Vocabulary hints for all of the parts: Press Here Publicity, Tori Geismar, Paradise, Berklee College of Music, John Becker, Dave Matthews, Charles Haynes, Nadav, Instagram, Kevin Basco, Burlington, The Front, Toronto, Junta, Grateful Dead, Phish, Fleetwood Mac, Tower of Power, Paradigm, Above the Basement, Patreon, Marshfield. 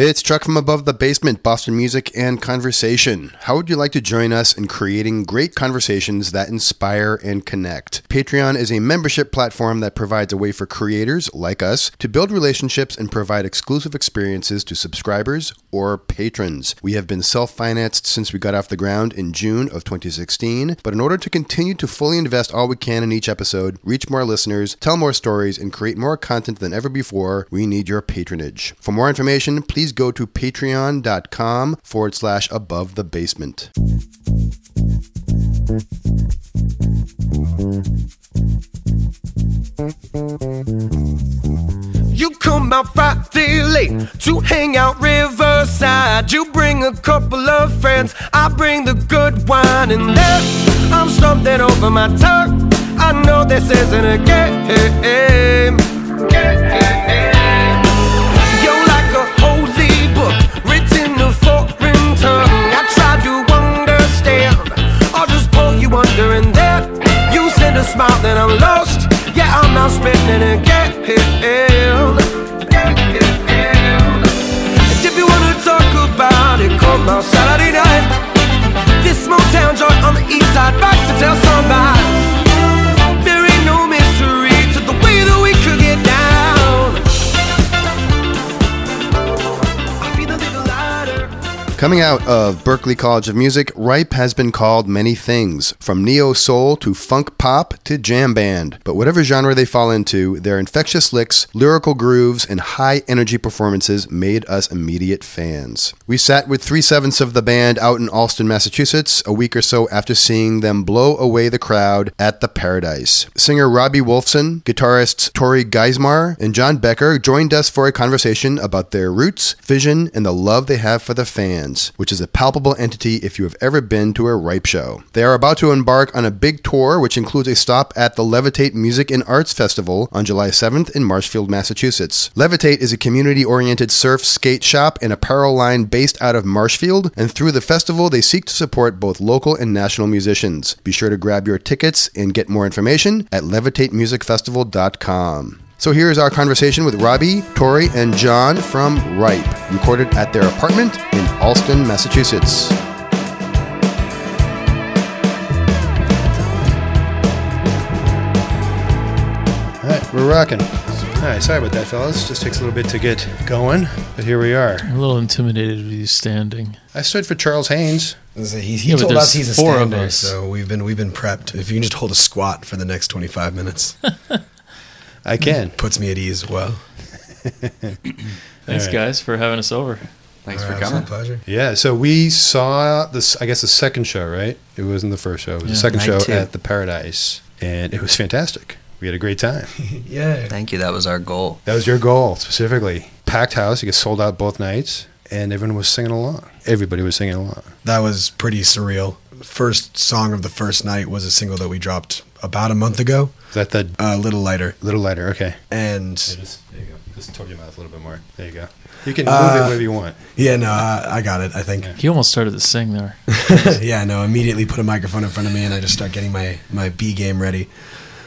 It's Chuck from Above the Basement, Boston Music and Conversation. How would you like to join us in creating great conversations that inspire and connect? Patreon is a membership platform that provides a way for creators like us to build relationships and provide exclusive experiences to subscribers or patrons. We have been self-financed since we got off the ground in June of 2016, but in order to continue to fully invest all we can in each episode, reach more listeners, tell more stories, and create more content than ever before, we need your patronage. For more information, please go to patreon.com/abovethebasement. You come out Friday late to hang out Riverside. You bring a couple of friends, I bring the good wine. And then I'm slumped over my tongue. I know this isn't a game. I tried to understand, I'll just pull you under and then you send a smile that I'm lost. Yeah, I'm out spinning again. And if you wanna talk about it, come out Saturday night. This small town joint on the east side, back to tell sunrise. There ain't no mystery to the way that we could get down. Coming out of Berklee College of Music, Ripe has been called many things, from neo-soul to funk pop to jam band. But whatever genre they fall into, their infectious licks, lyrical grooves, and high-energy performances made us immediate fans. We sat with 3/7 of the band out in Allston, Massachusetts, a week or so after seeing them blow away the crowd at the Paradise. Singer Robbie Wolfson, guitarists Tori Geismar, and John Becker joined us for a conversation about their roots, vision, and the love they have for the fans, which is a palpable entity if you have ever been to a Ripe show. They are about to embark on a big tour, which includes a stop at the Levitate Music and Arts Festival on July 7th in Marshfield, Massachusetts. Levitate is a community-oriented surf, skate shop, and apparel line based out of Marshfield, and through the festival, they seek to support both local and national musicians. Be sure to grab your tickets and get more information at levitatemusicfestival.com. So here is our conversation with Robbie, Tori, and John from Ripe, recorded at their apartment in Allston, Massachusetts. All right, we're rocking. All right, sorry about that, fellas. Just takes a little bit to get going, but here we are. I'm a little intimidated with you standing. I stood for Charles Haynes. He told us he's a stander, so we've been prepped. If you can just hold a squat for the next 25 minutes. I can. Puts me at ease as well. Thanks, guys, for having us over. Thanks for coming. It was a pleasure. Yeah, so we saw this, I guess, the second show, right? It wasn't the first show. It was the second show at the Paradise, and it was fantastic. We had a great time. Yeah. Thank you. That was our goal. That was your goal, specifically. Packed house. You get sold out both nights, and everyone was singing along. Everybody was singing along. That was pretty surreal. First song of the first night was a single that we dropped about a month ago. Is that the Little Lighter? Little Lighter, okay. And there you go. Just toward your mouth a little bit more. There you go. You can move it wherever you want. Yeah, no, I got it, I think. Yeah. He almost started to sing there. Yeah, no, immediately put a microphone in front of me and I just start getting my B game ready.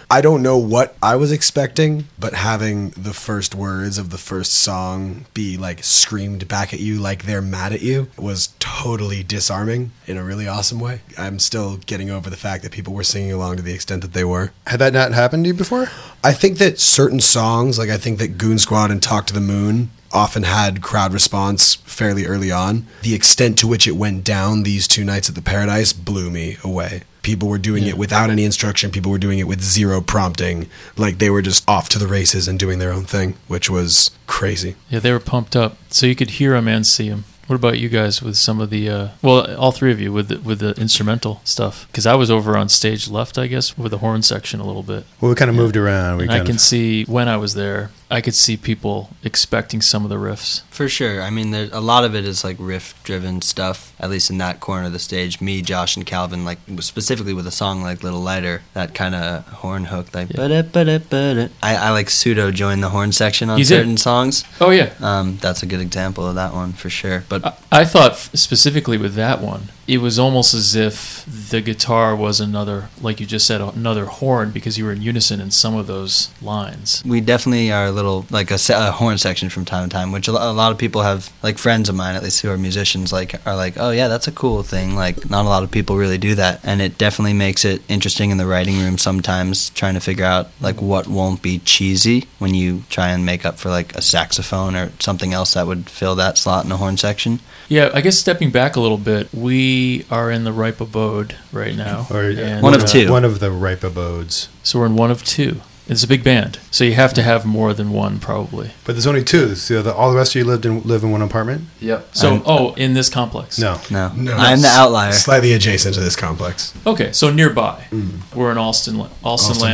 I don't know what I was expecting, but having the first words of the first song be like screamed back at you like they're mad at you was totally disarming in a really awesome way. I'm still getting over the fact that people were singing along to the extent that they were. Had that not happened to you before? I think that certain songs, like I think that Goon Squad and Talk to the Moon often had crowd response fairly early on. The extent to which it went down these two nights at the Paradise blew me away. People were doing it without any instruction. People were doing it with zero prompting. Like they were just off to the races and doing their own thing, which was crazy. Yeah, they were pumped up. So you could hear them and see them. What about you guys with some of the, all three of you with the instrumental stuff? Because I was over on stage left, I guess, with the horn section a little bit. Well, we kind of moved around. I can see when I was there, I could see people expecting some of the riffs. For sure. I mean, a lot of it is like riff-driven stuff, at least in that corner of the stage. Me, Josh, and Calvin, like specifically with a song like Little Lighter, that kind of horn hook, like, I like pseudo-join the horn section on certain songs. Oh, yeah. That's a good example of that one, for sure. But I thought specifically with that one, it was almost as if the guitar was another, like you just said, another horn because you were in unison in some of those lines. We definitely are a little little, like a horn section from time to time, which a lot of people have, like friends of mine at least who are musicians, like are like, oh yeah, that's a cool thing. Like not a lot of people really do that, and it definitely makes it interesting in the writing room sometimes, trying to figure out like what won't be cheesy when you try and make up for like a saxophone or something else that would fill that slot in the horn section. Yeah, I guess stepping back a little bit, we are in the Ripe abode right now. One of two. One of the Ripe abodes. So we're in one of two. It's a big band, so you have to have more than one, probably. But there's only two. So all the rest of you live in one apartment? Yep. So, in this complex? No. I'm the outlier. Slightly adjacent to this complex. Okay, so nearby. Mm. We're in Allston Land.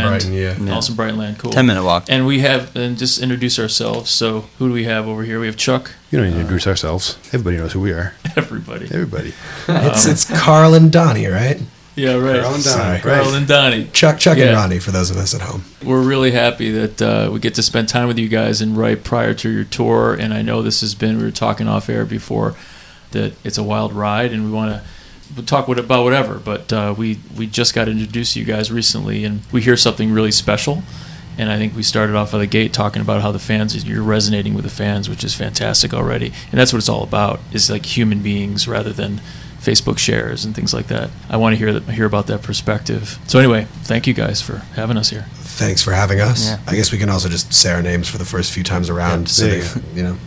Brighton, yeah. Allston, Brighton Land, cool. 10-minute walk. And we have, and just introduce ourselves. So, who do we have over here? We have Chuck. You don't need to introduce ourselves. Everybody knows who we are. Everybody. It's Carl and Donnie, right? Yeah, right. Carl and Donnie. Chuck, and Ronnie, for those of us at home. We're really happy that we get to spend time with you guys in Ripe prior to your tour. And I know this has been, we were talking off air before, that it's a wild ride and we want to talk about whatever. But we just got introduced to you guys recently and we hear something really special. And I think we started off at the gate talking about how you're resonating with the fans, which is fantastic already. And that's what it's all about, is like human beings rather than Facebook shares and things like that. I want to hear about that perspective. So anyway, thank you guys for having us here. Thanks for having us. Yeah. I guess we can also just say our names for the first few times around. Yeah, so they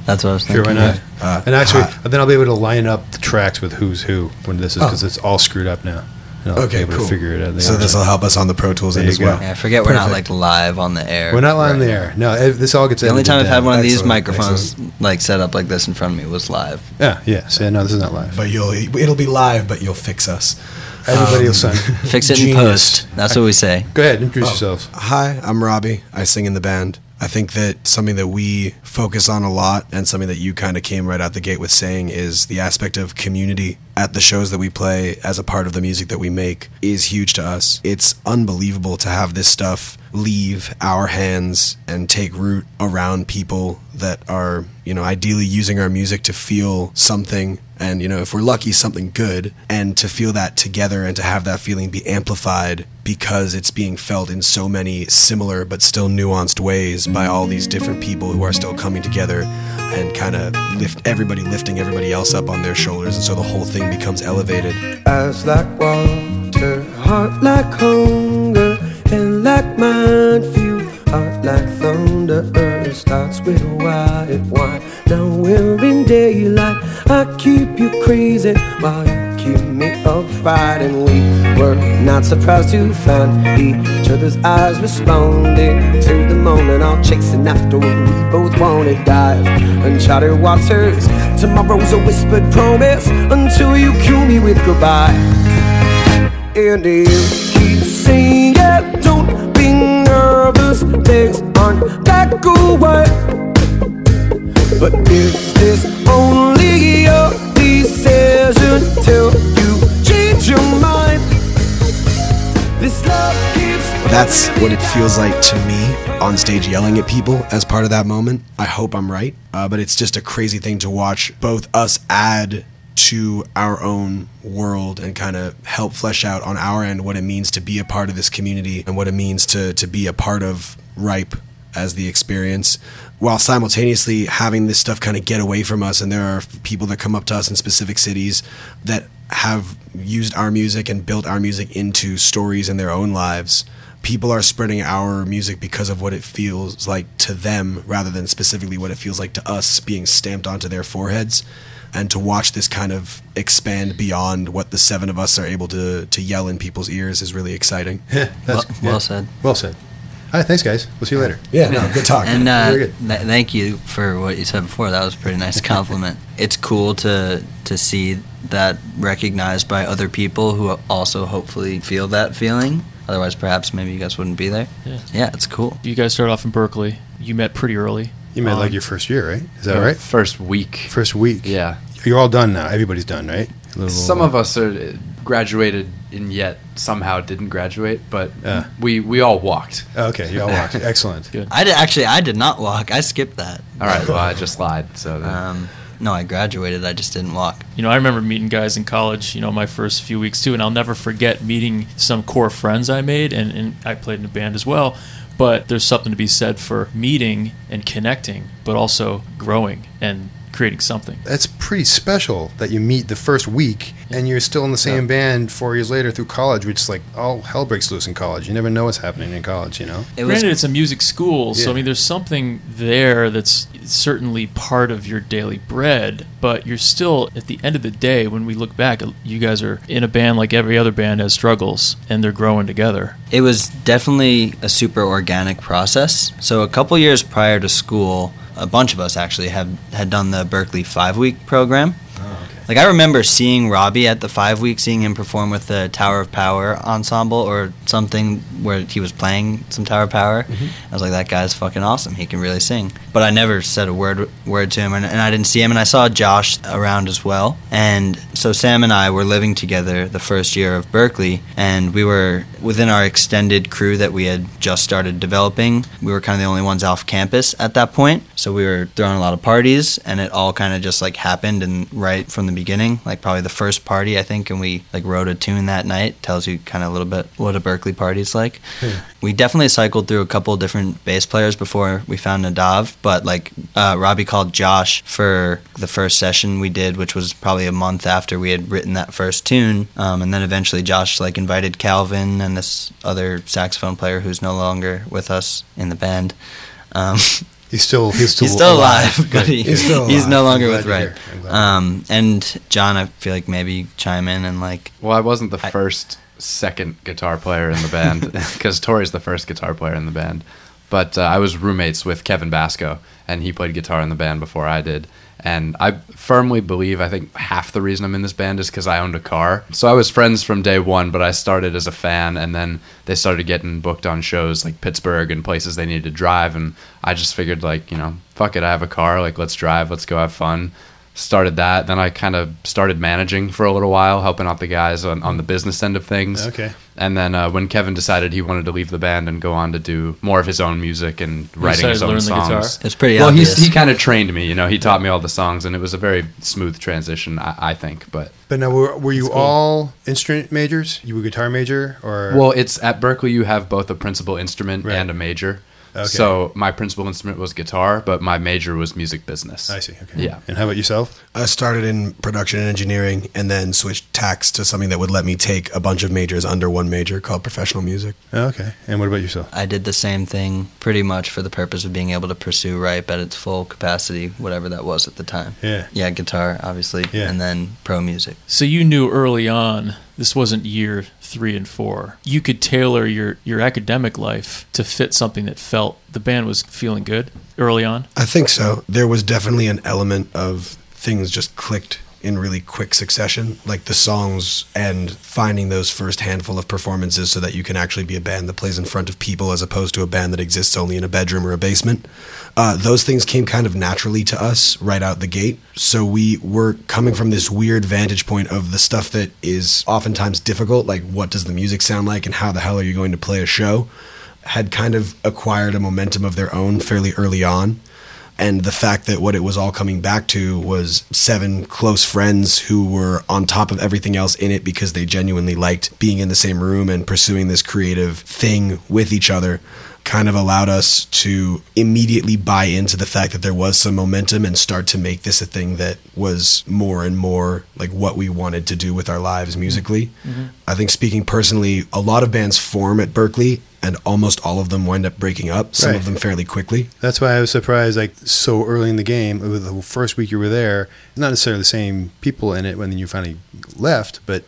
that's what I was thinking. Sure, why not? Yeah. And actually, then I'll be able to line up the tracks with who's who when this is, because it's all screwed up now. Okay, cool. Figure it out. So this will help us on the Pro Tools end as well. Yeah, we're not like live on the air. We're not live on the air. No, this all gets. The only time I've had one of these microphones like set up like this in front of me was live. Yeah. So no, this is not live. But it'll be live, but you'll fix us. Everybody will sign. Fix it in post. That's what we say. Go ahead, introduce yourselves. Hi, I'm Robbie. I sing in the band. I think that something that we focus on a lot, and something that you kind of came right out the gate with saying, is the aspect of community at the shows that we play as a part of the music that we make is huge to us. It's unbelievable to have this stuff leave our hands and take root around people that are, ideally using our music to feel something. And, if we're lucky, something good, and to feel that together and to have that feeling be amplified because it's being felt in so many similar but still nuanced ways by all these different people who are still coming together and kind of lifting everybody else up on their shoulders. And so the whole thing becomes elevated. Eyes like water, heart like hunger, and like mind view, heart like thunder, earth starts with white wine. Now we're in daylight, I keep you crazy while you keep me upright. And we were not surprised to find each other's eyes responding to the moment, all chasing after what we both wanted. Dive uncharted waters, tomorrow's a whispered promise until you cue me with goodbye. And you keep saying, don't be nervous, things aren't that good. But is this only your decision till you change your mind? This love keeps. That's what it feels like to me on stage, yelling at people as part of that moment. I hope I'm right, but it's just a crazy thing to watch both us add to our own world and kind of help flesh out on our end what it means to be a part of this community and what it means to be a part of Ripe as the experience, while simultaneously having this stuff kind of get away from us. And there are people that come up to us in specific cities that have used our music and built our music into stories in their own lives. People are spreading our music because of what it feels like to them, rather than specifically what it feels like to us being stamped onto their foreheads. And to watch this kind of expand beyond what the seven of us are able to yell in people's ears is really exciting. Yeah, well said. Well said. All right, thanks, guys. We'll see you later. Yeah, no, good talk. And good. Thank you for what you said before. That was a pretty nice compliment. It's cool to see that recognized by other people who also hopefully feel that feeling. Otherwise, perhaps maybe you guys wouldn't be there. Yeah, it's cool. You guys started off in Berklee. You met pretty early. You met like your first year, right? Is that right? First week. Yeah. You're all done now. Everybody's done, right? Some of us are graduated and yet somehow didn't graduate, but we all walked. Okay, you all walked. Excellent. Good. I did not walk. I skipped that. All right, well, I just lied. So no, I graduated. I just didn't walk. I remember meeting guys in college, my first few weeks too, and I'll never forget meeting some core friends I made, and I played in a band as well. But there's something to be said for meeting and connecting, but also growing and creating something. That's pretty special that you meet the first week and you're still in the same band 4 years later through college, which is like all hell breaks loose in college. You never know what's happening in college, you know? Granted, it's a music school, so I mean, there's something there that's certainly part of your daily bread, but you're still, at the end of the day, when we look back, you guys are in a band like every other band has struggles, and they're growing together. It was definitely a super organic process. So a couple years prior to school, a bunch of us actually had done the Berklee 5-week program. Oh, okay. Like, I remember seeing Robbie at the 5-week, seeing him perform with the Tower of Power ensemble or something where he was playing some Tower of Power. Mm-hmm. I was like, that guy's fucking awesome. He can really sing. But I never said a word to him, and I didn't see him. And I saw Josh around as well. And so Sam and I were living together the first year of Berklee, and we were within our extended crew that we had just started developing. We were kind of the only ones off campus at that point. So we were throwing a lot of parties, and it all kind of just like happened, and right from the beginning, like probably the first party, I think, and we like wrote a tune that night. Tells you kind of a little bit what a Berklee party's like. Yeah. We definitely cycled through a couple of different bass players before we found Nadav, but like Robbie called Josh for the first session we did, which was probably a month after we had written that first tune, and then eventually Josh like invited Calvin and this other saxophone player who's no longer with us in the band. He's still alive, but he's no longer with Ripe. And John, I feel like maybe chime in and like... Well, I wasn't the second guitar player in the band, because Tori's the first guitar player in the band. But I was roommates with Kevin Basco, and he played guitar in the band before I did. And I firmly believe, I think half the reason I'm in this band is because I owned a car. So I was friends from day one, but I started as a fan, and then they started getting booked on shows like Pittsburgh and places they needed to drive. And I just figured, like, you know, fuck it, I have a car, like, let's drive, let's go have fun. Started that. Then I kind of started managing for a little while, helping out the guys on the business end of things. Okay. And then when Kevin decided he wanted to leave the band and go on to do more of his own music and writing his own songs. It's pretty obvious. Well, he kind of trained me, you know. He taught me all the songs, and it was a very smooth transition, I think. But now, were you all instrument majors? You were a guitar major? Or? Well, it's at Berklee you have both a principal instrument and a major. Okay. So my principal instrument was guitar, but my major was music business. I see. Okay. Yeah. And how about yourself? I started in production and engineering, and then switched tacks to something that would let me take a bunch of majors under one major called professional music. Oh, okay. And what about yourself? I did the same thing pretty much for the purpose of being able to pursue Ripe at its full capacity, whatever that was at the time. Yeah. Yeah, guitar, obviously, and then pro music. So you knew early on, this wasn't year 3 and 4. You could tailor your academic life to fit something that felt the band was feeling good early on? I think so. There was definitely an element of things just clicked in really quick succession, like the songs and finding those first handful of performances so that you can actually be a band that plays in front of people as opposed to a band that exists only in a bedroom or a basement. Those things came kind of naturally to us right out the gate. So we were coming from this weird vantage point of the stuff that is oftentimes difficult, like what does the music sound like and how the hell are you going to play a show, had kind of acquired a momentum of their own fairly early on. And the fact that what it was all coming back to was 7 close friends who were on top of everything else in it because they genuinely liked being in the same room and pursuing this creative thing with each other kind of allowed us to immediately buy into the fact that there was some momentum and start to make this a thing that was more and more like what we wanted to do with our lives musically. Mm-hmm. I think speaking personally, a lot of bands form at Berklee, and almost all of them wind up breaking up, some of them fairly quickly. That's why I was surprised, like, so early in the game, the first week you were there, not necessarily the same people in it when you finally left, but...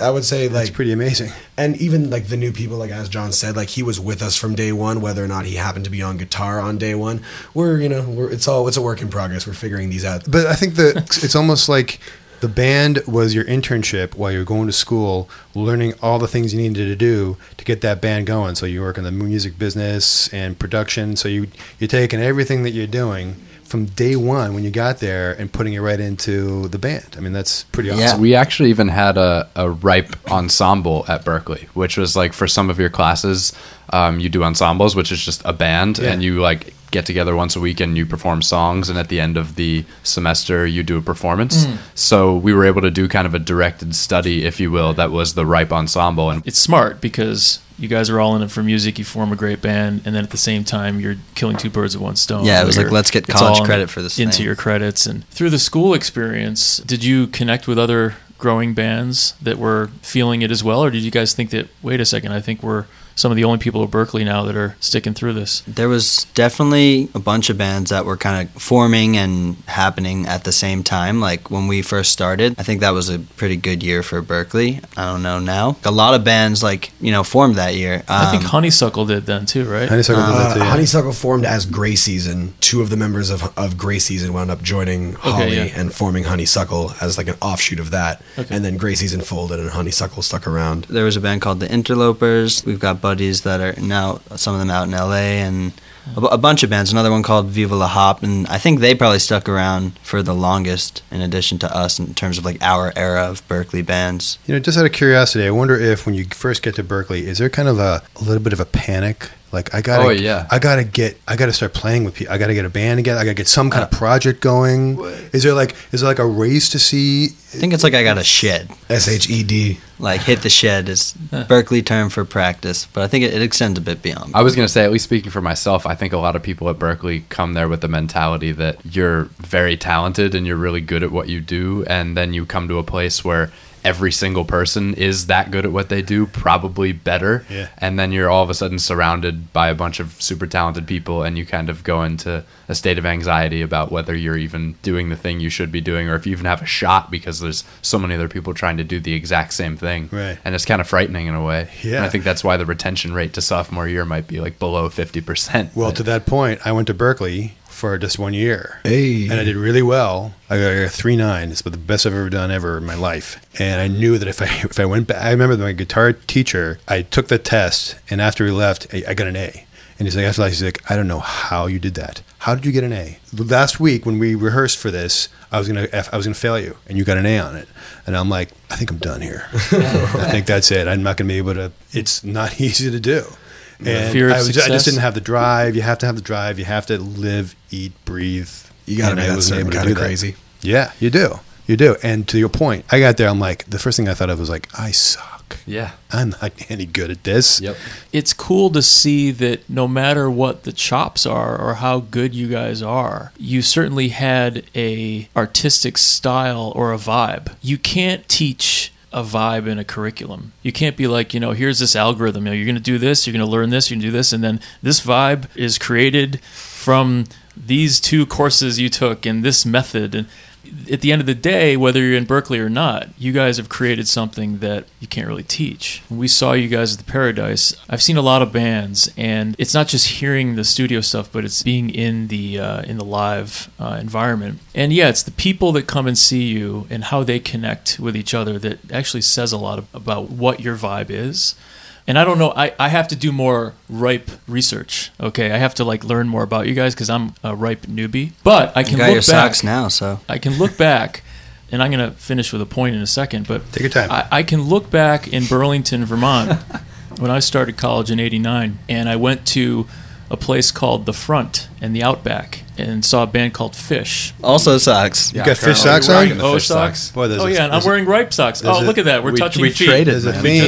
I would say, like... It's pretty amazing. And even, like, the new people, like, as John said, like, he was with us from day one, whether or not he happened to be on guitar on day one. It's a work in progress. We're figuring these out. But I think that it's almost like... The band was your internship while you were going to school, learning all the things you needed to do to get that band going. So you work in the music business and production. So you're taking everything that you're doing from day one when you got there and putting it right into the band. I mean, that's pretty awesome. Yeah. We actually even had a Ripe ensemble at Berklee, which was like for some of your classes, you do ensembles, which is just a band, and you like get together once a week and you perform songs, and at the end of the semester you do a performance. So we were able to do kind of a directed study, if you will, that was the Ripe Ensemble. And it's smart because you guys are all in it for music, you form a great band, and then at the same time you're killing two birds with one stone. Yeah, it was like, let's get college credit for this into thing. Your credits. And through the school experience, did you connect with other growing bands that were feeling it as well, or did you guys think that, wait a second, I think we're some of the only people at Berklee now that are sticking through this? There was definitely a bunch of bands that were kind of forming and happening at the same time. Like when we first started, I think that was a pretty good year for Berklee. I don't know now. A lot of bands like, you know, formed that year. I think Honeysuckle did then too, right? Honeysuckle did that too. Yeah. Honeysuckle formed as Gray Season. Two of the members of Gray Season wound up joining Holly and forming Honeysuckle as like an offshoot of that. Okay. And then Gray Season folded and Honeysuckle stuck around. There was a band called The Interlopers. We've got buddies that are now, some of them out in LA, and a bunch of bands, another one called Viva La Hop, and I think they probably stuck around for the longest in addition to us in terms of like our era of Berklee bands. You know, just out of curiosity, I wonder if when you first get to Berklee, is there kind of a little bit of a panic? Like, I gotta start playing with people. I gotta get a band together. I gotta get some kind of project going. Is there like a race to see? I think it's like I gotta shed. SHED. Like hit the shed is Berklee term for practice, but I think it extends a bit beyond. I was gonna say, at least speaking for myself, I think a lot of people at Berklee come there with the mentality that you're very talented and you're really good at what you do, and then you come to a place where every single person is that good at what they do, probably better. Yeah. And then you're all of a sudden surrounded by a bunch of super talented people, and you kind of go into a state of anxiety about whether you're even doing the thing you should be doing, or if you even have a shot, because there's so many other people trying to do the exact same thing. Right. And it's kind of frightening in a way. Yeah. And I think that's why the retention rate to sophomore year might be like below 50%. Well, to that point, I went to Berklee for just 1 year. Hey. And I did really well. I got a 3.9. It's the best I've ever done ever in my life. And I knew that if I went back, I remember my guitar teacher, I took the test, and after he left, I got an A. And he's like, I don't know how you did that. How did you get an A? Last week when we rehearsed for this, I was gonna fail you, and you got an A on it. And I'm like, I think I'm done here. I think that's it. I'm not gonna be able to. It's not easy to do. And I just didn't have the drive. You have to have the drive. You have to live, eat, breathe. You got to be that same kind of crazy. Yeah, you do. You do. And to your point, I got there. I'm like, the first thing I thought of was like, I suck. Yeah. I'm not any good at this. Yep. It's cool to see that no matter what the chops are or how good you guys are, you certainly had a artistic style or a vibe. You can't teach a vibe in a curriculum. You can't be like, you know, here's this algorithm. You know, you're going to do this, you're going to learn this, you can do this, and then this vibe is created from these two courses you took and this method. And at the end of the day, whether you're in Berklee or not, you guys have created something that you can't really teach. We saw you guys at the Paradise. I've seen a lot of bands, and it's not just hearing the studio stuff, but it's being in the live environment. And yeah, it's the people that come and see you and how they connect with each other that actually says a lot about what your vibe is. And I don't know, I have to do more Ripe research, okay? I have to like learn more about you guys because I'm a Ripe newbie. But I can look back. You got your socks now, so. I can look back, and I'm going to finish with a point in a second, but. Take your time. I can look back in Burlington, Vermont, when I started college in '89, and I went to a place called The Front and the Outback, and saw a band called Phish. Also socks. You got Phish socks on? Oh, socks. Boy, and I'm wearing Ripe socks. Oh, look at that. We're touching feet. We traded. There's a theme.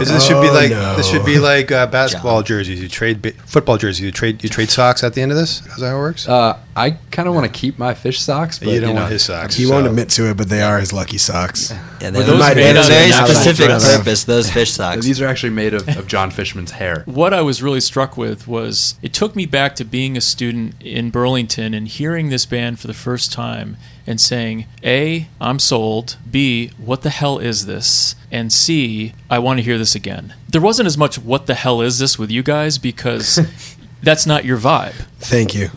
This should be like basketball jerseys. You trade football jerseys. You trade socks at the end of this? Is that how it works? I kind of want to keep my Phish socks, but you don't want his socks. He won't admit to it, but they are his lucky socks. Yeah, they have a very specific purpose, those Phish socks. These are actually made of John Fishman's hair. What I was really struck with was it took me back to being a student in Burlington and hearing this band for the first time and saying, A, I'm sold, B, what the hell is this, and C, I want to hear this again. There wasn't as much what the hell is this with you guys because that's not your vibe. Thank you.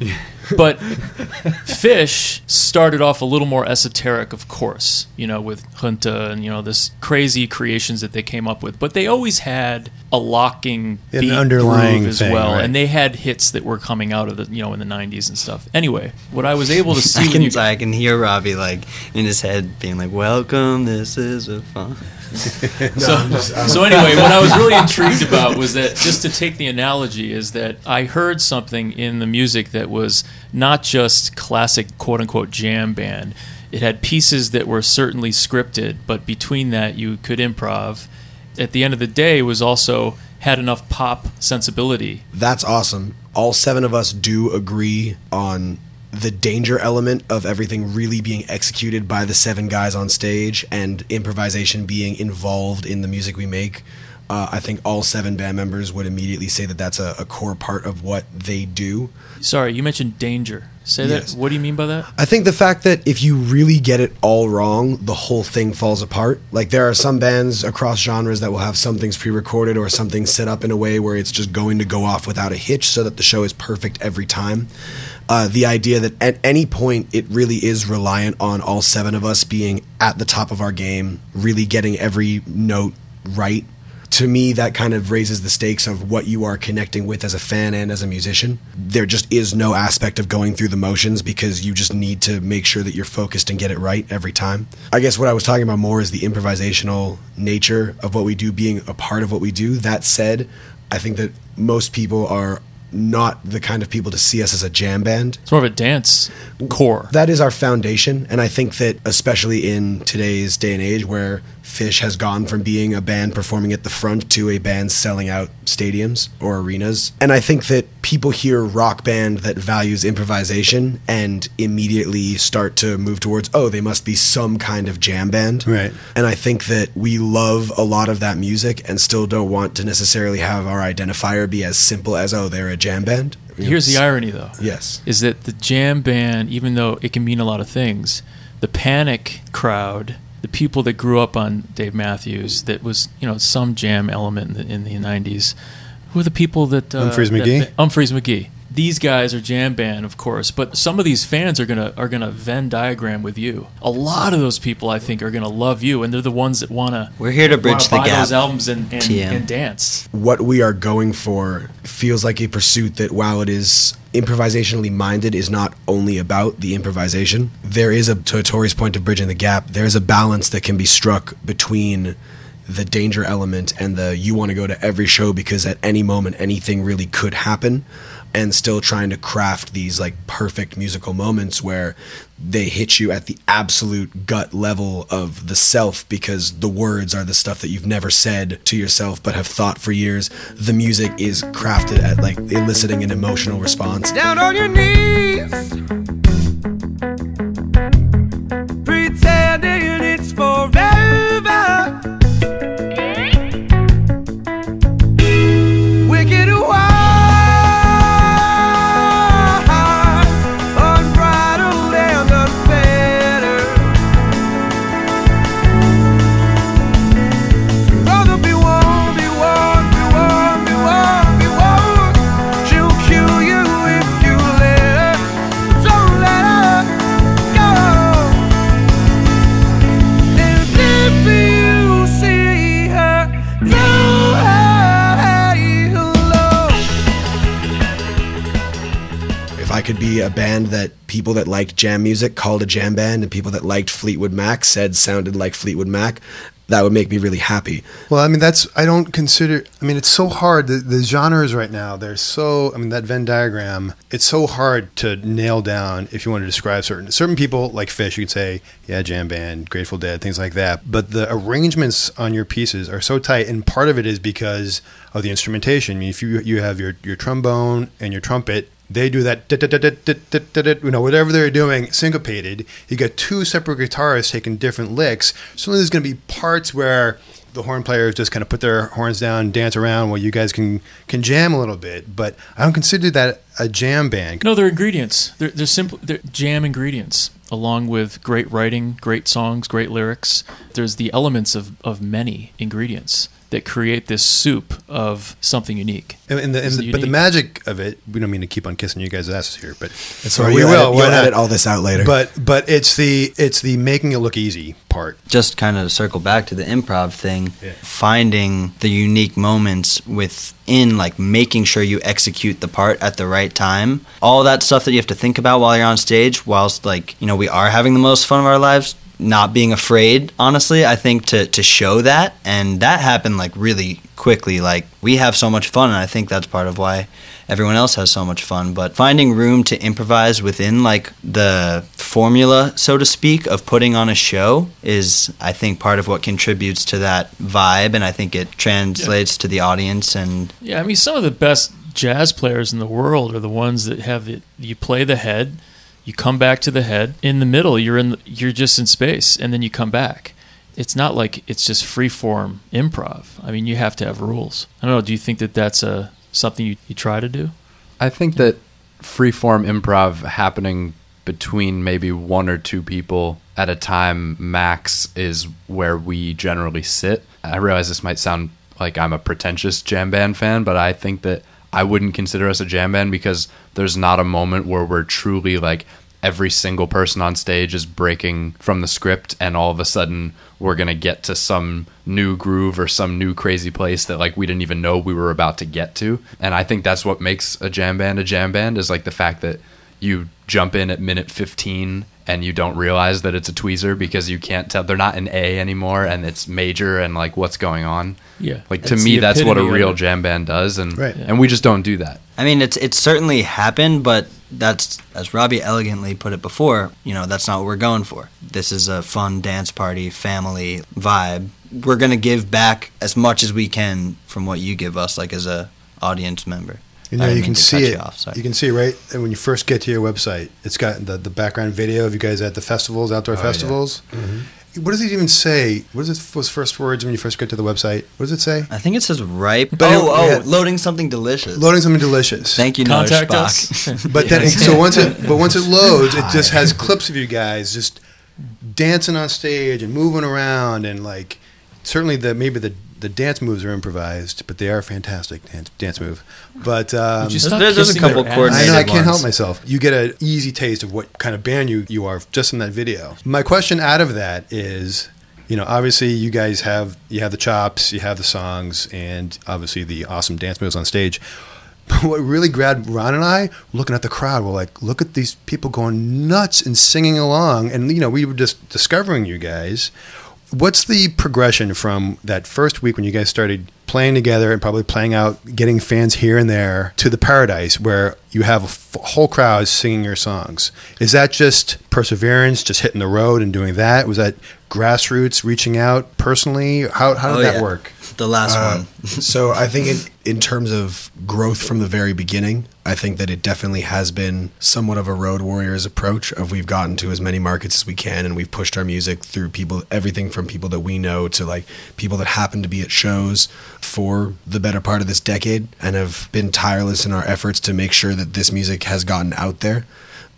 But Phish started off a little more esoteric, of course, you know, with Junta and, you know, this crazy creations that they came up with. But they always had a locking beat underlying as thing, well, right? And they had hits that were coming out of the, you know, in the 90s and stuff. Anyway, what I was able to see, I can hear Robbie like in his head being like, "Welcome, this is a fun." So anyway, what I was really intrigued about was that, just to take the analogy, is that I heard something in the music that was not just classic quote unquote jam band. It had pieces that were certainly scripted, but between that you could improv. At the end of the day, was also had enough pop sensibility. That's awesome. All seven of us do agree on the danger element of everything really being executed by the seven guys on stage and improvisation being involved in the music we make. I think all seven band members would immediately say that that's a core part of what they do. Sorry, you mentioned danger. Say that. Yes. What do you mean by that? I think the fact that if you really get it all wrong, the whole thing falls apart. Like, there are some bands across genres that will have some things pre-recorded or something set up in a way where it's just going to go off without a hitch so that the show is perfect every time. The idea that at any point it really is reliant on all seven of us being at the top of our game, really getting every note right. To me, that kind of raises the stakes of what you are connecting with as a fan and as a musician. There just is no aspect of going through the motions because you just need to make sure that you're focused and get it right every time. I guess what I was talking about more is the improvisational nature of what we do being a part of what we do. That said, I think that most people are not the kind of people to see us as a jam band. It's more of a dance core. That is our foundation, and I think that especially in today's day and age where Phish has gone from being a band performing at the front to a band selling out stadiums or arenas, and I think that people hear rock band that values improvisation and immediately start to move towards, oh, they must be some kind of jam band. Right. And I think that we love a lot of that music and still don't want to necessarily have our identifier be as simple as, oh, they're a jam band. Here's the irony, though. Yes. Is that the jam band, even though it can mean a lot of things, the panic crowd, the people that grew up on Dave Matthews, that was, you know, some jam element in the 90s, who are the people that... Umphrey's McGee. These guys are jam band, of course, but some of these fans are gonna Venn diagram with you. A lot of those people, I think, are gonna love you, and they're the ones that wanna. We're here to bridge the gap. Buy those albums and dance. What we are going for feels like a pursuit that, while it is improvisationally minded, is not only about the improvisation. There is to Tori's point of bridging the gap, there is a balance that can be struck between the danger element and the you want to go to every show because at any moment anything really could happen, and still trying to craft these like perfect musical moments where they hit you at the absolute gut level of the self, because the words are the stuff that you've never said to yourself but have thought for years. The music is crafted at like eliciting an emotional response. Down on your knees, pretending it's forever. Could be a band that people that liked jam music called a jam band and people that liked Fleetwood Mac said sounded like Fleetwood Mac. That would make me really happy. Well, I mean, it's so hard. The genres right now, they're so, I mean, that Venn diagram, it's so hard to nail down if you want to describe certain people like Phish. You can say, yeah, jam band, Grateful Dead, things like that. But the arrangements on your pieces are so tight, and part of it is because of the instrumentation. I mean, if you have your trombone and your trumpet, they do that, whatever they're doing, syncopated. You got two separate guitarists taking different licks. So there's going to be parts where the horn players just kind of put their horns down, dance around while you guys can jam a little bit. But I don't consider that a jam band. No, they're ingredients. They're jam ingredients, along with great writing, great songs, great lyrics. There's the elements of many ingredients that create this soup of something unique. But the magic of it, we don't mean to keep on kissing you guys' asses here, but that's why we will edit all this out later. But it's the making it look easy part. Just kind of to circle back to the improv thing, finding the unique moments within, like, making sure you execute the part at the right time. All that stuff that you have to think about while you're on stage, whilst, like, you know, we are having the most fun of our lives, not being afraid, honestly, I think, to show that. And that happened, like, really quickly. Like, we have so much fun, and I think that's part of why everyone else has so much fun. But finding room to improvise within, like, the formula, so to speak, of putting on a show is, I think, part of what contributes to that vibe, and I think it translates to the audience. And yeah, I mean, some of the best jazz players in the world are the ones that have the, you play the head, you come back to the head. In the middle, you're just in space, and then you come back. It's not like it's just free-form improv. I mean, you have to have rules. I don't know, do you think that that's something you try to do? I think that free-form improv happening between maybe one or two people at a time max is where we generally sit. I realize this might sound like I'm a pretentious jam band fan, but I think that I wouldn't consider us a jam band because there's not a moment where we're truly like every single person on stage is breaking from the script and all of a sudden we're going to get to some new groove or some new crazy place that like we didn't even know we were about to get to. And I think that's what makes a jam band is like the fact that you jump in at minute 15 and you don't realize that it's a tweezer because you can't tell. They're not in A anymore, and it's major, and like what's going on. Yeah, like to me, that's what a real jam band does, and and we just don't do that. I mean, it's certainly happened, but that's, as Robbie elegantly put it before, you know, that's not what we're going for. This is a fun dance party, family vibe. We're gonna give back as much as we can from what you give us, like as a audience member. You know, you can see it. You can see, right? And when you first get to your website, it's got the background video of you guys at the festivals, outdoor festivals. Yeah. Mm-hmm. What does it even say? What is those first words when you first get to the website? What does it say? I think it says Ripe. But loading something delicious. Loading something delicious. Thank you, Contact us. But then, so once it loads, it just has clips of you guys just dancing on stage and moving around, and like certainly the dance moves are improvised, but they are a fantastic dance move. But there's a couple coordinated ones. I can't help myself. You get an easy taste of what kind of band you are just in that video. My question out of that is, you know, obviously you guys have the chops, you have the songs, and obviously the awesome dance moves on stage. But what really grabbed Ron and I, looking at the crowd, we're like, look at these people going nuts and singing along. And, you know, we were just discovering you guys. What's the progression from that first week when you guys started playing together and probably playing out, getting fans here and there, to the Paradise where you have a whole crowd singing your songs? Is that just perseverance, just hitting the road and doing that? Was that grassroots, reaching out personally? How did that work? The last one. So I think in terms of growth from the very beginning, I think that it definitely has been somewhat of a road warriors approach of we've gotten to as many markets as we can, and we've pushed our music through people, everything from people that we know to like people that happen to be at shows for the better part of this decade, and have been tireless in our efforts to make sure that this music has gotten out there.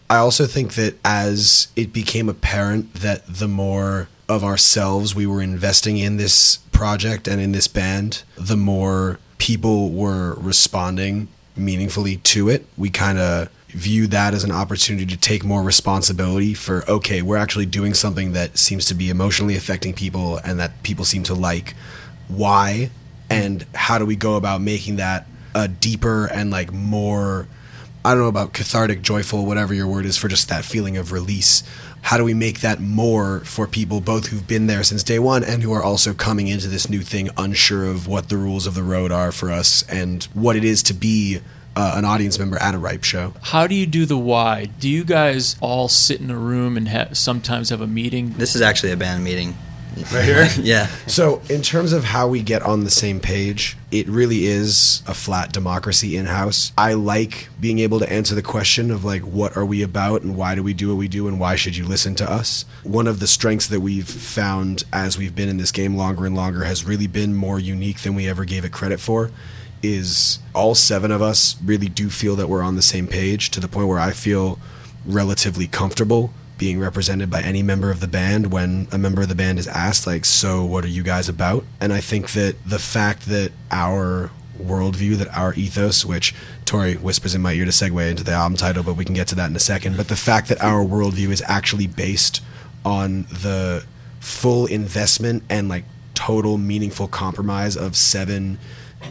I also think that as it became apparent that the more of ourselves we were investing in this project and in this band, the more people were responding meaningfully to it. We kind of view that as an opportunity to take more responsibility for, okay, we're actually doing something that seems to be emotionally affecting people and that people seem to like. Why? And how do we go about making that a deeper and like more, I don't know about cathartic, joyful, whatever your word is for just that feeling of release. How do we make that more for people, both who've been there since day one and who are also coming into this new thing unsure of what the rules of the road are for us and what it is to be an audience member at a Ripe show? How do you do the why? Do you guys all sit in a room and sometimes have a meeting? This is actually a band meeting. Right here? Yeah. So in terms of how we get on the same page, it really is a flat democracy in-house. I like being able to answer the question of like, what are we about and why do we do what we do and why should you listen to us? One of the strengths that we've found as we've been in this game longer and longer has really been more unique than we ever gave it credit for is all seven of us really do feel that we're on the same page to the point where I feel relatively comfortable being represented by any member of the band when a member of the band is asked, like, so what are you guys about? And I think that the fact that our worldview, that our ethos, which Tori whispers in my ear to segue into the album title, but we can get to that in a second, but the fact that our worldview is actually based on the full investment and like total meaningful compromise of 7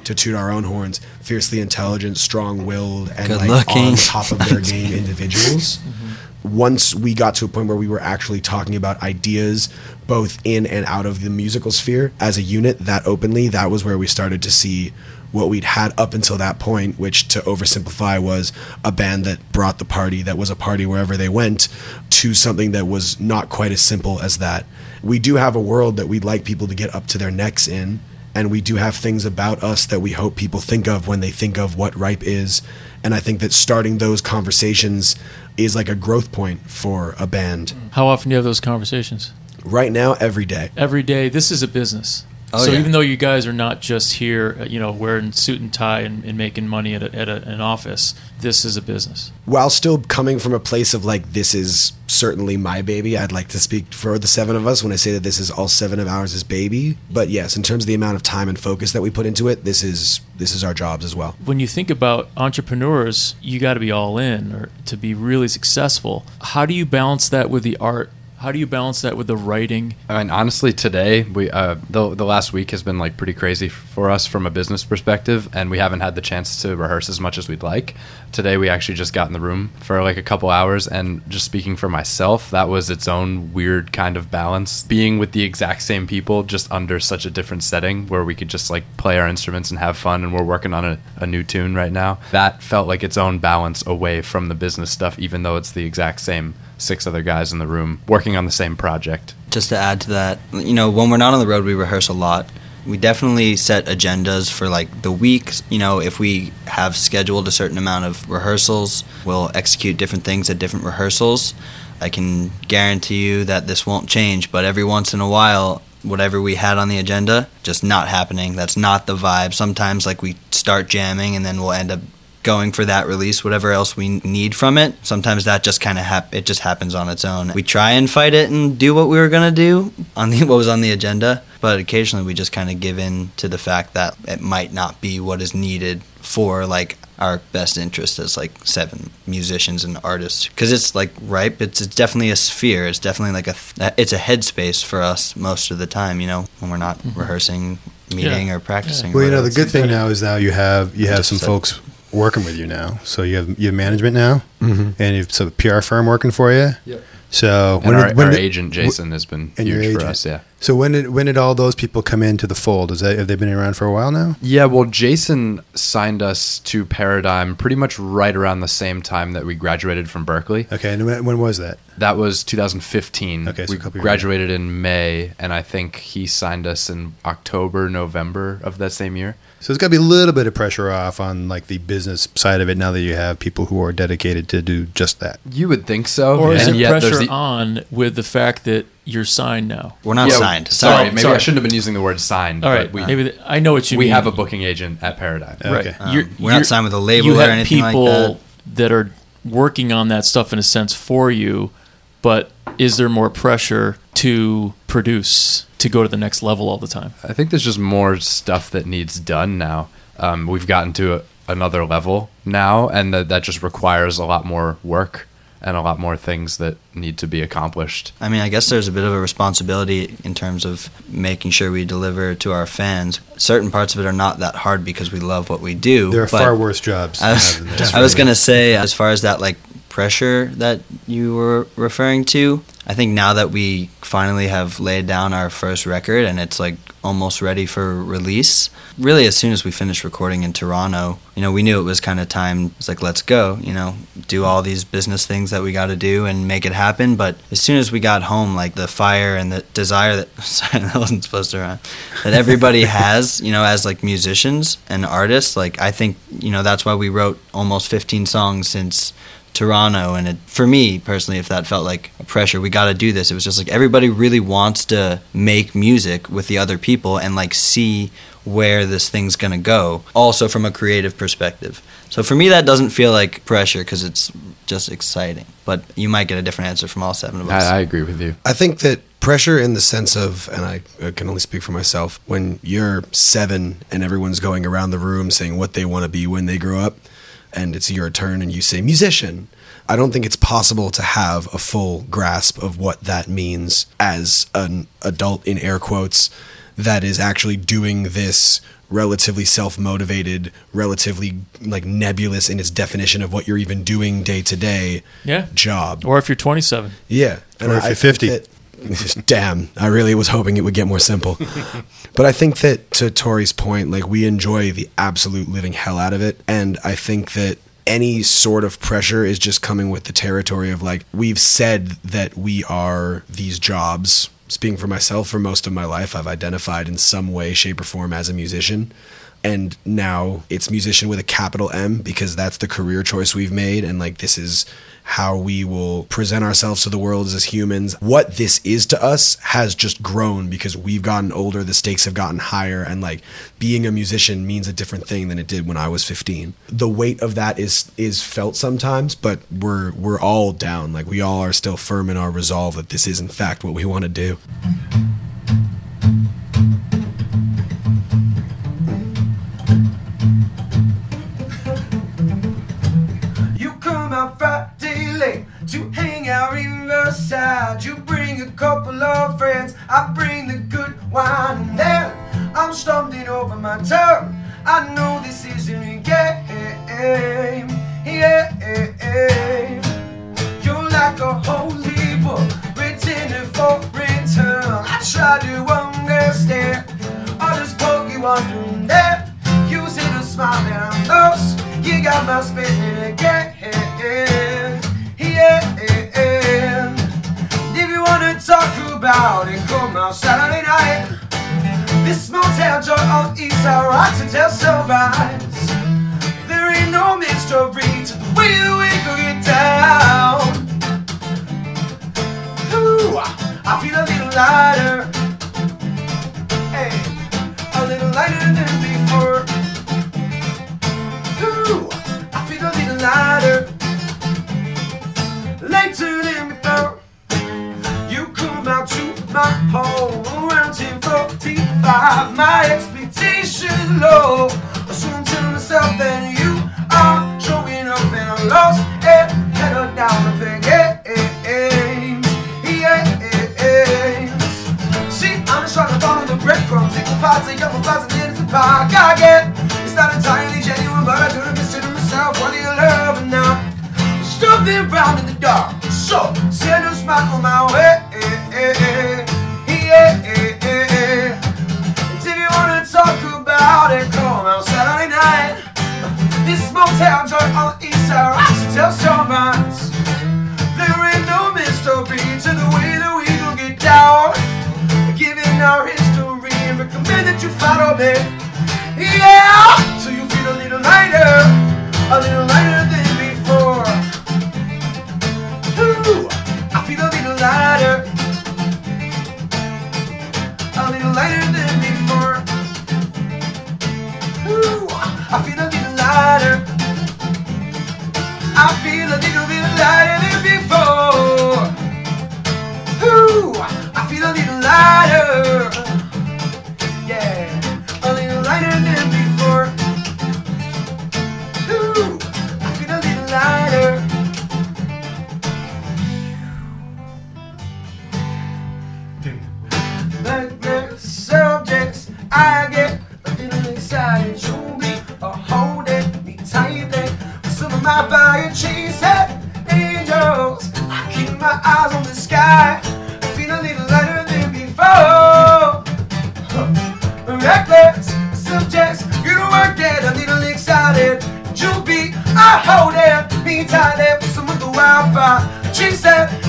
to toot our own horns, fiercely intelligent, strong-willed, and like on top of their game individuals. Mm-hmm. Once we got to a point where we were actually talking about ideas both in and out of the musical sphere as a unit, that openly, that was where we started to see what we'd had up until that point, which to oversimplify was a band that brought the party, that was a party wherever they went, to something that was not quite as simple as that. We do have a world that we'd like people to get up to their necks in, and we do have things about us that we hope people think of when they think of what Ripe is. And I think that starting those conversations is like a growth point for a band. How often do you have those conversations? Right now, every day. Every day. This is a business. So even though you guys are not just here, you know, wearing suit and tie and making money at an office, this is a business. While still coming from a place of like, this is certainly my baby. I'd like to speak for the 7 of us when I say that this is all 7 of ours' baby. But yes, in terms of the amount of time and focus that we put into it, this is our jobs as well. When you think about entrepreneurs, you got to be all in or to be really successful. How do you balance that with the art? How do you balance that with the writing? And honestly, today, we the last week has been like pretty crazy for us from a business perspective, and we haven't had the chance to rehearse as much as we'd like. Today, we actually just got in the room for like a couple hours, and just speaking for myself, that was its own weird kind of balance. Being with the exact same people, just under such a different setting where we could just like play our instruments and have fun, and we're working on a new tune right now. That felt like its own balance away from the business stuff, even though it's the exact same 6 other guys in the room working on the same project. Just to add to that, you know, when we're not on the road, we rehearse a lot. We definitely set agendas for like the week. You know, if we have scheduled a certain amount of rehearsals, we'll execute different things at different rehearsals. I can guarantee you that this won't change, but every once in a while, whatever we had on the agenda, just not happening. That's not the vibe. Sometimes like we start jamming and then we'll end up going for that release, whatever else we need from it. Sometimes that just kind of it just happens on its own. We try and fight it and do what we were going to do on what was on the agenda, but occasionally we just kind of give in to the fact that it might not be what is needed for like our best interest as like 7 musicians and artists, because it's like Ripe, it's definitely a sphere, it's definitely like it's a headspace for us most of the time, you know, when we're not rehearsing, meeting or practicing. Well, you know, the good thing now is now you have some folks working with you now, so you have management now, and you've some PR firm working for you. Yep. So and when our agent Jason has been huge for us. Yeah. So when did all those people come into the fold? Have they been around for a while now? Yeah. Well, Jason signed us to Paradigm pretty much right around the same time that we graduated from Berklee. Okay. And when was that? That was 2015. Okay. So we graduated in May, and I think he signed us in October, November of that same year. So there's got to be a little bit of pressure off on like the business side of it now that you have people who are dedicated to do just that. You would think so. Or is there pressure on with the fact that you're signed now? We're not signed. Sorry, I shouldn't have been using the word signed. All right, I know what you mean. We have a booking agent at Paradigm. Okay. Right. We're not signed with a label or anything like that. You have people that are working on that stuff in a sense for you, but is there more pressure to produce, to go to the next level all the time? I think there's just more stuff that needs done now. We've gotten to another level now, and that just requires a lot more work and a lot more things that need to be accomplished. I mean, I guess there's a bit of a responsibility in terms of making sure we deliver to our fans. Certain parts of it are not that hard because we love what we do. There are far worse jobs. I was going to say, as far as that like pressure that you were referring to, I think now that we finally have laid down our first record and it's like almost ready for release, really as soon as we finished recording in Toronto, you know, we knew it was kind of time. It's like, let's go, you know, do all these business things that we got to do and make it happen. But as soon as we got home, like the fire and the desire that wasn't supposed to rhyme, that everybody has, you know, as like musicians and artists, like I think, you know, that's why we wrote almost 15 songs since Toronto, and for me personally, if that felt like a pressure, we got to do this. It was just like everybody really wants to make music with the other people and like see where this thing's gonna go, also from a creative perspective. So for me, that doesn't feel like pressure because it's just exciting. But you might get a different answer from all 7 of us. I agree with you. I think that pressure in the sense of, and I can only speak for myself, when you're 7 and everyone's going around the room saying what they want to be when they grow up, and it's your turn and you say musician, I don't think it's possible to have a full grasp of what that means as an adult, in air quotes, that is actually doing this relatively self-motivated, relatively like nebulous in its definition of what you're even doing day to day job. Or if you're 27. Yeah. And or if you're 50. Damn, I really was hoping it would get more simple. But I think that, to Tori's point, like, we enjoy the absolute living hell out of it. And I think that any sort of pressure is just coming with the territory of, like, we've said that we are these jobs. Speaking for myself, for most of my life, I've identified in some way, shape, or form as a musician. And now it's musician with a capital M, because that's the career choice we've made. And like, this is how we will present ourselves to the world as humans. What this is to us has just grown because we've gotten older, the stakes have gotten higher, and like, being a musician means a different thing than it did when I was 15. The weight of that is felt sometimes, but we're all down. Like, we all are still firm in our resolve that this is in fact what we want to do. To hang out in the side, you bring a couple of friends, I bring the good wine, and then I'm stumbling over my tongue. I know this isn't a game. Yeah, you're like a holy book, written for return. I try to understand, I just poke you under, and then you see the smile that I'm lost. You got my spinning again. Yeah. If you wanna talk about it, come out Saturday night. This small town joy on Eastside rocks until sunrise. There ain't no mystery to the way that we go get down. Ooh, I feel a little lighter. Hey, a little lighter than before. Ooh, I feel a little lighter. Later than before, you come out to my home around 10:45. My expectation low. I soon tell myself that you are showing up, and I'm lost and headed down the game. Yeah. See, I'm just trying to follow the breadcrumbs. It's a pot, take up a pot, and it's a pot. I get it's not entirely genuine, but I do the best to myself. What do you love now? Something round in the dark, so send a smile on my way. Yeah. If you wanna talk about it, come out Saturday night. This small town joint on the east side rocks until sunrise. There ain't no mystery to the way that we gon' get down. Giving our history, and recommend that you follow me. Yeah, so you feel a little lighter than before. Lighter, a little lighter than before. Ooh, I feel a little lighter. I feel a little bit lighter than before. Ooh, I feel a little lighter. Yeah, a little lighter than before. Ooh, I feel a little lighter. Subjects, I get a little excited. Show me a holding me tightly. Some of my fire cheese angels. I keep my eyes on the sky. I feel a little lighter than before. Reckless subjects, you don't work it. A little excited. You'll be a holding me tightly. Some of the wildfire cheese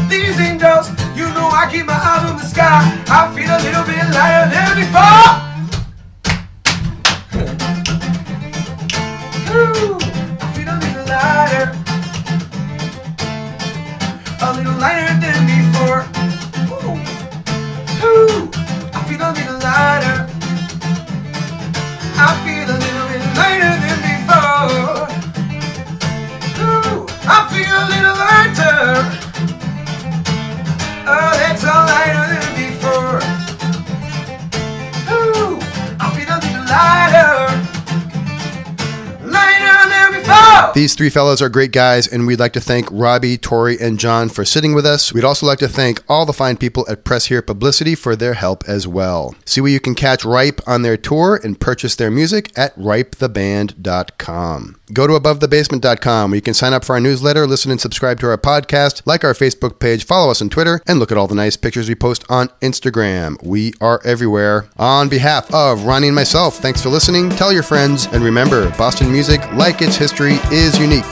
these angels. You know I keep my eyes on the sky. I feel a little bit lighter than before. Ooh, I feel a little lighter. A little lighter than before. Ooh, ooh, I feel a little lighter. I feel a little bit lighter than before. Ooh, I feel a little lighter. Oh, that's all lighter than before. These three fellows are great guys, and we'd like to thank Robbie, Tori, and John for sitting with us. We'd also like to thank all the fine people at Press Here Publicity for their help as well. See where you can catch Ripe on their tour and purchase their music at RipeTheBand.com. Go to AboveTheBasement.com where you can sign up for our newsletter, listen and subscribe to our podcast, like our Facebook page, follow us on Twitter, and look at all the nice pictures we post on Instagram. We are everywhere. On behalf of Ronnie and myself, thanks for listening. Tell your friends, and remember, Boston music, like its history, is unique.